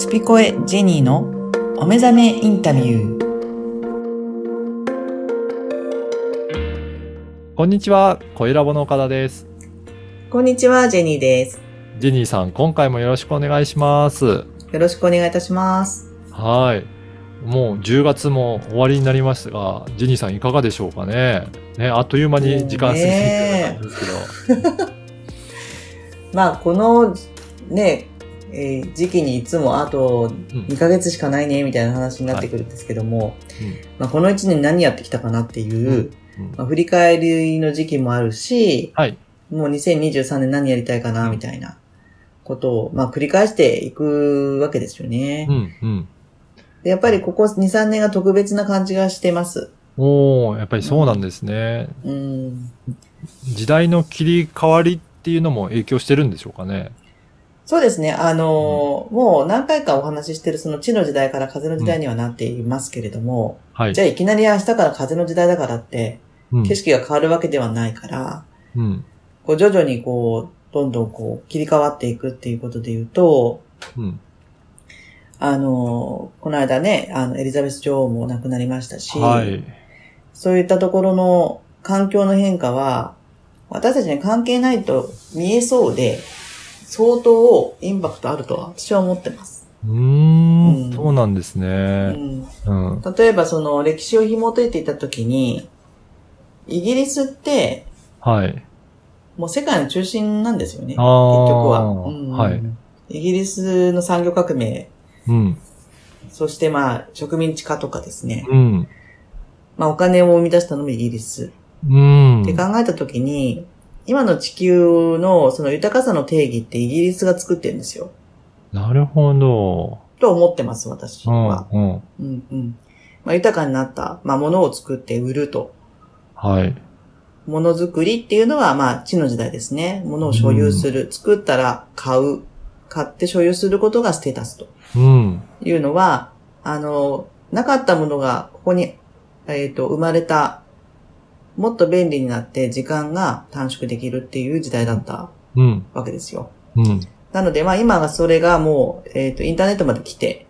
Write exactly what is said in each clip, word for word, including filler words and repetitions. スピコエジェニーのお目覚めインタビュー。こんにちは、声ラボの岡田です。こんにちは、ジェニーです。ジェニーさん、今回もよろしくお願いします。よろしくお願いいたします。はい、もうじゅうがつも終わりになりましたが、ジェニーさんいかがでしょうかね。ね、あっという間に時間過ぎてるんですけど、ね、まあこのね、えー、時期にいつもあとにかげつしかないねみたいな話になってくるんですけども、うん、はい、うん、まあ、このいちねん何やってきたかなっていう、うんうん、まあ、振り返りの時期もあるし、はい、もうにせんにじゅうさんねん何やりたいかなみたいなことを、まあ、繰り返していくわけですよね。うんうん、やっぱりここ に,さん 年が特別な感じがしてます。おー、やっぱりそうなんですね。うん、時代の切り替わりっていうのも影響してるんでしょうかね。そうですね。あの、うん、もう何回かお話ししてるその地の時代から風の時代にはなっていますけれども、うん、はい、じゃあいきなり明日から風の時代だからって、うん、景色が変わるわけではないから、うん、こう徐々にこう、どんどんこう切り替わっていくっていうことで言うと、うん、あの、この間ね、あの、エリザベス女王も亡くなりましたし、はい、そういったところの環境の変化は、私たちに関係ないと見えそうで、相当インパクトあるとは私は思ってます。うーん、うん、そうなんですね、うんうん。例えばその歴史を紐解いていたときに、イギリスって、はい、もう世界の中心なんですよね、結局は、うん、はい。イギリスの産業革命、うん、そしてまあ植民地化とかですね、うん、まあお金を生み出したのもイギリス、うん、って考えたときに、今の地球のその豊かさの定義ってイギリスが作ってるんですよ。なるほど。と思ってます私は。うんうんうんうん、まあ豊かになったまあものを作って売ると。はい。ものづくりっていうのはまあ地の時代ですね。ものを所有する、うん、作ったら買う。買って所有することがステータスというのは、うん、あの、なかったものがここに、えっと、生まれた、もっと便利になって時間が短縮できるっていう時代だったわけですよ。うんうん、なので、まあ今がそれがもう、えっと、インターネットまで来て、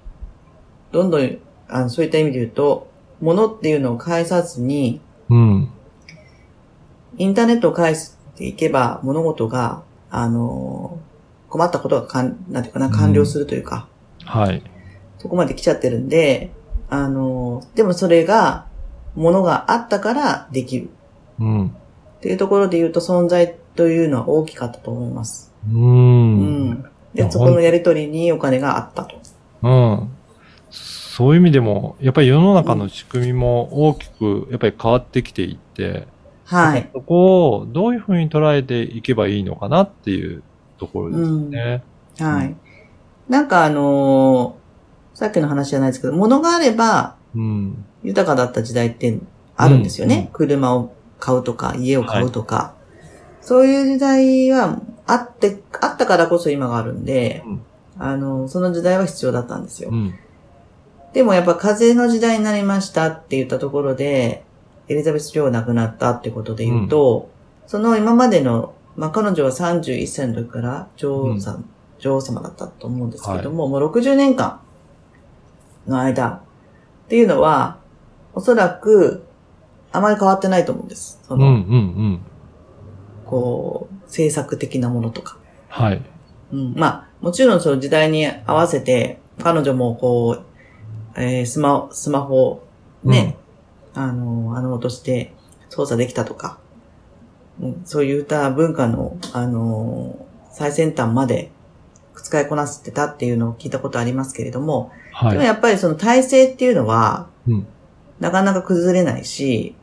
どんどん、あの、そういった意味で言うと、物っていうのを介さずに、うん、インターネットを介していけば物事が、あの、困ったことがかん、なんていうかな、完了するというか。うん、はい。そこまで来ちゃってるんで、あの、でもそれが、ものがあったからできる。うん。っていうところで言うと、存在というのは大きかったと思います。うん。うん。で、そこのやりとりにお金があったと。うん。そういう意味でも、やっぱり世の中の仕組みも大きく、やっぱり変わってきていって、はい。そこをどういうふうに捉えていけばいいのかなっていう。ところですね、うん、はい、うん、なんかあのー、さっきの話じゃないですけど、物があれば豊かだった時代ってあるんですよね、うんうん、車を買うとか家を買うとか、はい、そういう時代はあってあったからこそ今があるんで、うん、あのー、その時代は必要だったんですよ、うん、でもやっぱ風の時代になりましたって言ったところでエリザベス女王亡くなったってことで言うと、うん、その今までのまあ、彼女はさんじゅういっさいの時から女王さん、うん、女王様だったと思うんですけども、はい、もうろくじゅうねんかんの間っていうのは、おそらくあまり変わってないと思うんです。その、うんうんうん、こう、政策的なものとか。はい。うん、まあ、もちろんその時代に合わせて、彼女もこう、えー、スマ、スマホね、うん、あの、あの音して操作できたとか、そういった文化の、あのー、最先端まで使いこなせてたっていうのを聞いたことありますけれども、はい、でもやっぱりその体制っていうのは、うん、なかなか崩れないし、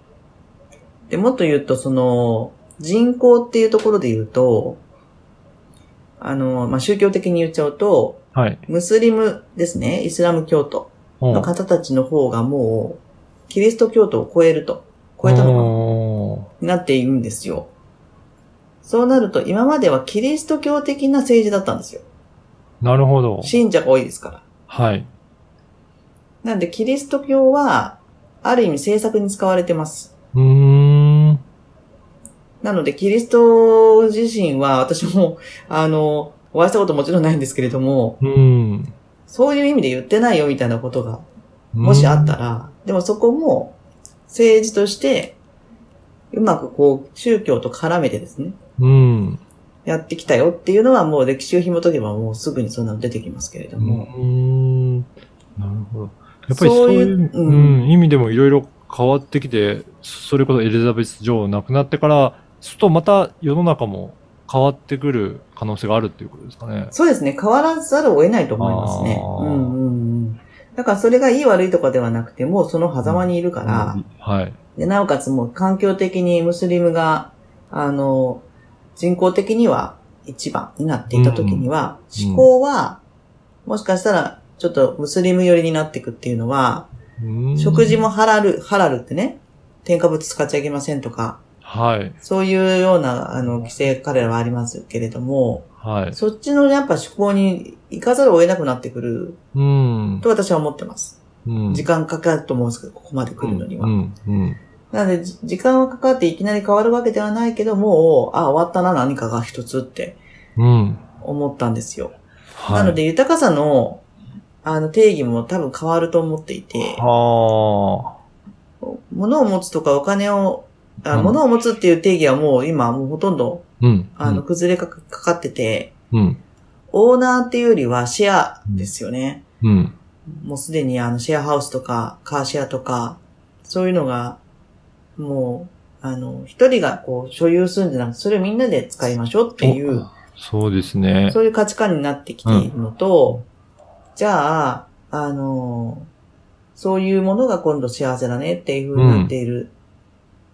で、もっと言うとその人口っていうところで言うと、あのー、まあ、宗教的に言っちゃうと、はい、ムスリムですね、イスラム教徒の方たちの方がもうキリスト教徒を超えると、超えたのかな。なっているんですよ。そうなると今まではキリスト教的な政治だったんですよ。なるほど。信者が多いですから。はい。なんでキリスト教はある意味政策に使われてます。うーん。なのでキリスト自身は私もあのお会いしたこともちろんないんですけれども、うん、そういう意味で言ってないよみたいなことがもしあったら、でもそこも政治としてうまくこう宗教と絡めてですね、うん、やってきたよっていうのはもう歴史を紐解けばもうすぐにそんなの出てきますけれども、うーん、なるほど。やっぱりそういう、そういう、うんうん、意味でもいろいろ変わってきて、それこそエリザベス女王亡くなってからするとまた世の中も変わってくる可能性があるっていうことですかね。そうですね。変わらざるを得ないと思いますね。うんうんうん。だからそれがいい悪いとかではなくて、もうその狭間にいるから、うん、はい。で、なおかつもう環境的にムスリムが、あの、人口的には一番になっていた時には、うんうん、思考は、もしかしたらちょっとムスリム寄りになっていくっていうのは、うん、食事もハラル、ハラルってね、添加物使っちゃいけませんとか、はい。そういうような、あの、規制、彼らはありますけれども、はい。そっちのやっぱ思考に行かざるを得なくなってくる、うん。と私は思ってます。うん。時間かかると思うんですけど、ここまで来るのには。うん。うん。なので、時間はかかっていきなり変わるわけではないけど、もう、あ、終わったな、何かが一つって、うん。思ったんですよ。はい。なので、豊かさの、あの、定義も多分変わると思っていて、はあ。物を持つとかお金を、あ、物を持つっていう定義はもう今もうほとんど、うん、あの崩れかかってて、うん、オーナーっていうよりはシェアですよね、うんうん、もうすでにあのシェアハウスとかカーシェアとかそういうのがもうあの一人がこう所有するんじゃなくてそれをみんなで使いましょうっていうそうですねそういう価値観になってきているのと、うん、じゃああのそういうものが今度幸せだねっていう風になっている、うん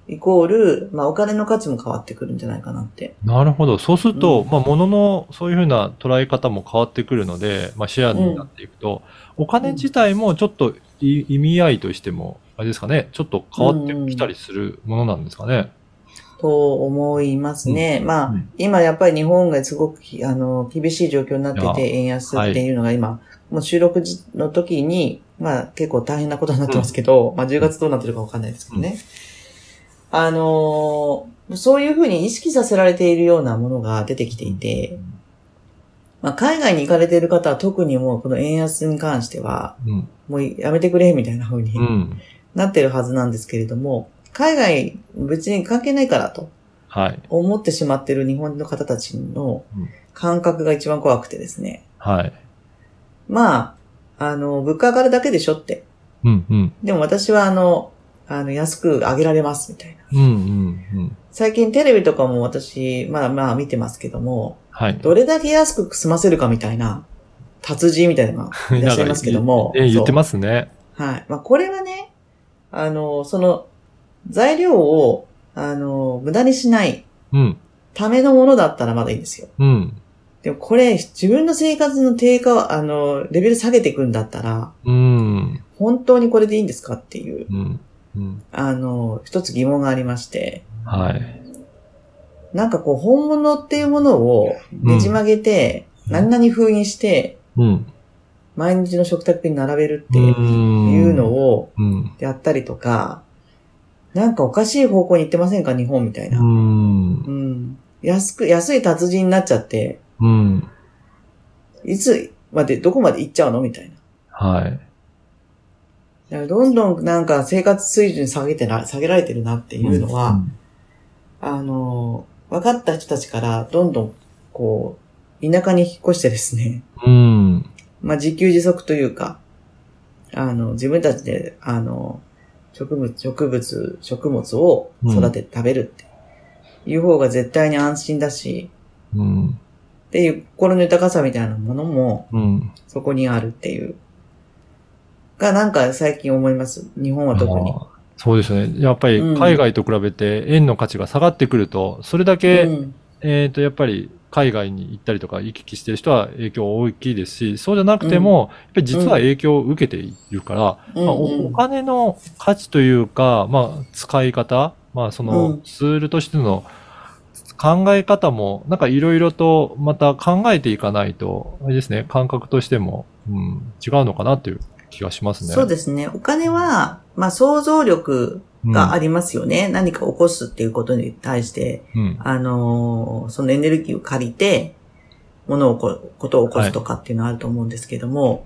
イコール、まあお金の価値も変わってくるんじゃないかなって。なるほど。そうすると、うん、まあ物のそういうふうな捉え方も変わってくるので、まあシェアになっていくと、うん、お金自体もちょっと意味合いとしても、あれですかね、ちょっと変わってきたりするものなんですかね。うん、と思いますね。うん、まあ、うん、今やっぱり日本がすごくあの厳しい状況になってて、円安っていうのが今、はい、もう収録の時に、まあ結構大変なことになってますけど、うん、まあじゅうがつどうなってるかわかんないですけどね。うんあのー、そういうふうに意識させられているようなものが出てきていて、まあ、海外に行かれている方は特にもうこの円安に関しては、うん、もうやめてくれみたいなふうになってるはずなんですけれども、海外別に関係ないからと思ってしまっている日本の方たちの感覚が一番怖くてですね。はい、まあ、あの、物価上がるだけでしょって。うんうん、でも私はあの、あの、安く上げられます、みたいな、うんうんうん。最近テレビとかも私、まあまあ見てますけども、はい、どれだけ安く済ませるかみたいな、達人みたいなのがいらっしゃいますけども。え、言ってますね。はい。まあこれはね、あの、その、材料を、あの、無駄にしない、ためのものだったらまだいいんですよ。うん、でもこれ、自分の生活の低下を、あの、レベル下げていくんだったら、うん、本当にこれでいいんですかっていう。うんうん、あの、一つ疑問がありまして。はい。なんかこう、本物っていうものをねじ曲げて、うん、何々風にして、うん、毎日の食卓に並べるっていうのをやったりとか、うん、なんかおかしい方向に行ってませんか日本みたいな、うんうん。安く、安い達人になっちゃって、うん、いつまで、どこまで行っちゃうのみたいな。はい。どんどんなんか生活水準下げてな、下げられてるなっていうのは、うん、あの、分かった人たちからどんどんこう、田舎に引っ越してですね、うん、まあ自給自足というか、あの、自分たちで、あの、植物、植物、食物を育てて食べるっていう方が絶対に安心だし、うん、っていう心の豊かさみたいなものも、うん、そこにあるっていう。がなんか最近思います。日本は特に。そうですね。やっぱり海外と比べて円の価値が下がってくると、うん、それだけ、うん、えっと、やっぱり海外に行ったりとか行き来してる人は影響大きいですし、そうじゃなくても、うん、やっぱり実は影響を受けているから、うんまあお、お金の価値というか、まあ、使い方、まあ、そのツールとしての考え方も、なんかいろいろとまた考えていかないと、あれですね、感覚としても、うん、違うのかなという。気がしますね。そうですね。お金は、まあ想像力がありますよね。うん、何か起こすっていうことに対して、うん、あのー、そのエネルギーを借りて、物をこ、ことを起こすとかっていうのはあると思うんですけども、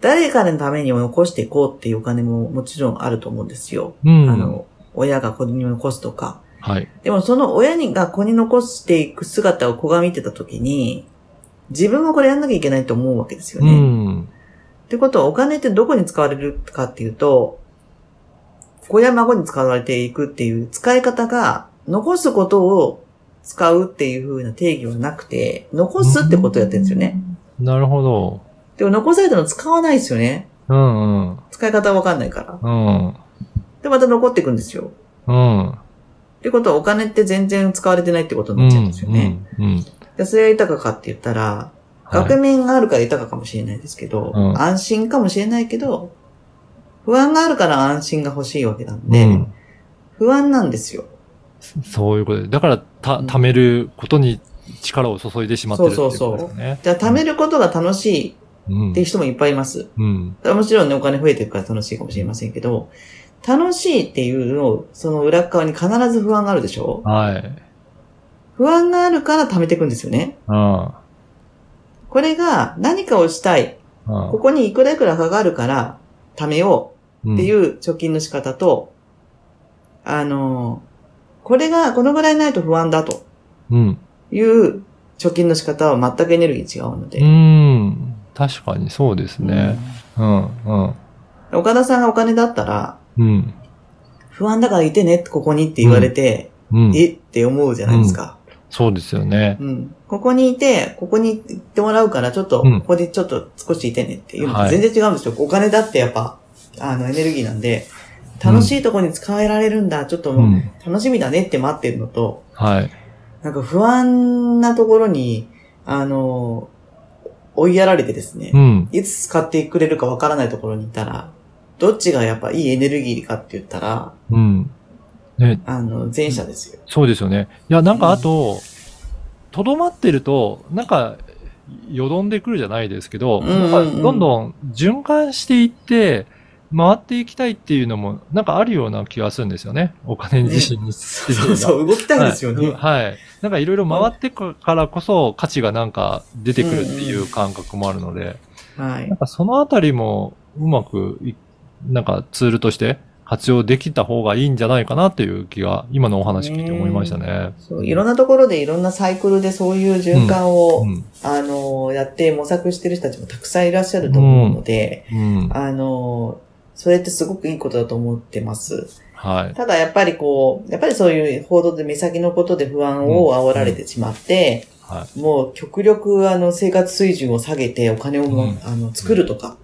誰かのために残していこうっていうお金ももちろんあると思うんですよ。うん、あの、親が子に残すとか。はい。でもその親が子に残していく姿を子が見てたときに、自分もこれやんなきゃいけないと思うわけですよね。うん。ってことはお金ってどこに使われるかっていうと、子や孫に使われていくっていう使い方が、残すことを使うっていう風な定義はなくて、残すってことをやってるんですよね。うん、なるほど。でも残されたの使わないですよね。うんうん。使い方わかんないから。うん。で、また残っていくんですよ。うん。ってことはお金って全然使われてないってことになっちゃうんですよね。うんうん、うん。それは豊かかって言ったら、はい、額面があるから豊かかもしれないですけど、うん、安心かもしれないけど、不安があるから安心が欲しいわけなんで、うん、不安なんですよ。そういうことで。だから、た、貯めることに力を注いでしまってるっていうことですよね。そうそうそう。じゃあ、貯めることが楽しいっていう人もいっぱいいます。うん。うん、もちろんね、お金増えていくから楽しいかもしれませんけど、楽しいっていうのを、その裏側に必ず不安があるでしょ？はい。不安があるから貯めていくんですよね。うん。これが、何かをしたい。うん。ここにいくらいくらかかるから、貯めようっていう貯金の仕方と、うん、あの、これがこのぐらいないと不安だという貯金の仕方は全くエネルギー違うので。うん、確かにそうですね。うん、うん、うん。岡田さんがお金だったら、うん、不安だからいてね、ここにって言われて、うん、えって思うじゃないですか。うん、そうですよね、うん。ここにいて、ここに行ってもらうからちょっと、うん、ここでちょっと少しいてねっていうのと全然違うんですよ。はい、お金だってやっぱ、あのエネルギーなんで、楽しいとこに使えられるんだ、うん、ちょっともう楽しみだねって待ってるのと、うん、はい。なんか不安なところに、あの、追いやられてですね、うん、いつ使ってくれるかわからないところにいたら、どっちがやっぱいいエネルギーかって言ったら、うん。ね、あの、前者ですよ。そうですよね。いや、なんかあと、とどまってると、なんか、よどんでくるじゃないですけど、うんうんうん、なんかどんどん循環していって、回っていきたいっていうのも、なんかあるような気がするんですよね。お金自身に、ね。そうそう、動きたいですよね。はい。はい、なんかいろいろ回ってからこそ価値がなんか出てくるっていう感覚もあるので、うんうん、はい。なんかそのあたりもうまく、なんかツールとして活用できた方がいいんじゃないかなっていう気が、今のお話聞いて思いましたね。そう、いろんなところでいろんなサイクルでそういう循環を、うんうん、あの、やって模索してる人たちもたくさんいらっしゃると思うので、うんうん、あの、それってすごくいいことだと思ってます。はい。ただやっぱりこう、やっぱりそういう報道で目先のことで不安を煽られてしまって、うんうんはい、もう極力あの生活水準を下げてお金を、うん、あの作るとか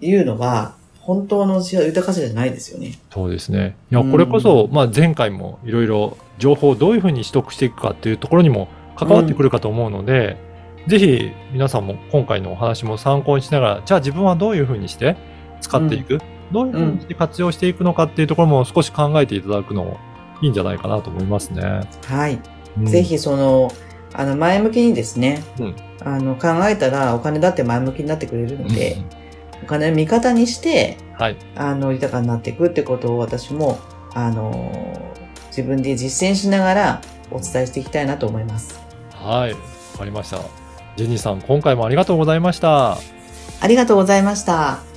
いうのが本当の豊かさじゃないですよね。そうですね。いや、これこそ、うん、まあ前回もいろいろ情報をどういうふうに取得していくかっていうところにも関わってくるかと思うので、うん、ぜひ皆さんも今回のお話も参考にしながら、じゃあ自分はどういうふうにして使っていく、うんどういうふうにして活用していくのかっていうところも少し考えていただくのもいいんじゃないかなと思いますね。はい。うん、ぜひその、あの前向きにですね、うん、あの考えたらお金だって前向きになってくれるので、うん、お金を味方にして、はい、あの豊かになっていくってことを私もあの自分で実践しながらお伝えしていきたいなと思います。はい、わかりました。ジェニーさん、今回もありがとうございました。ありがとうございました。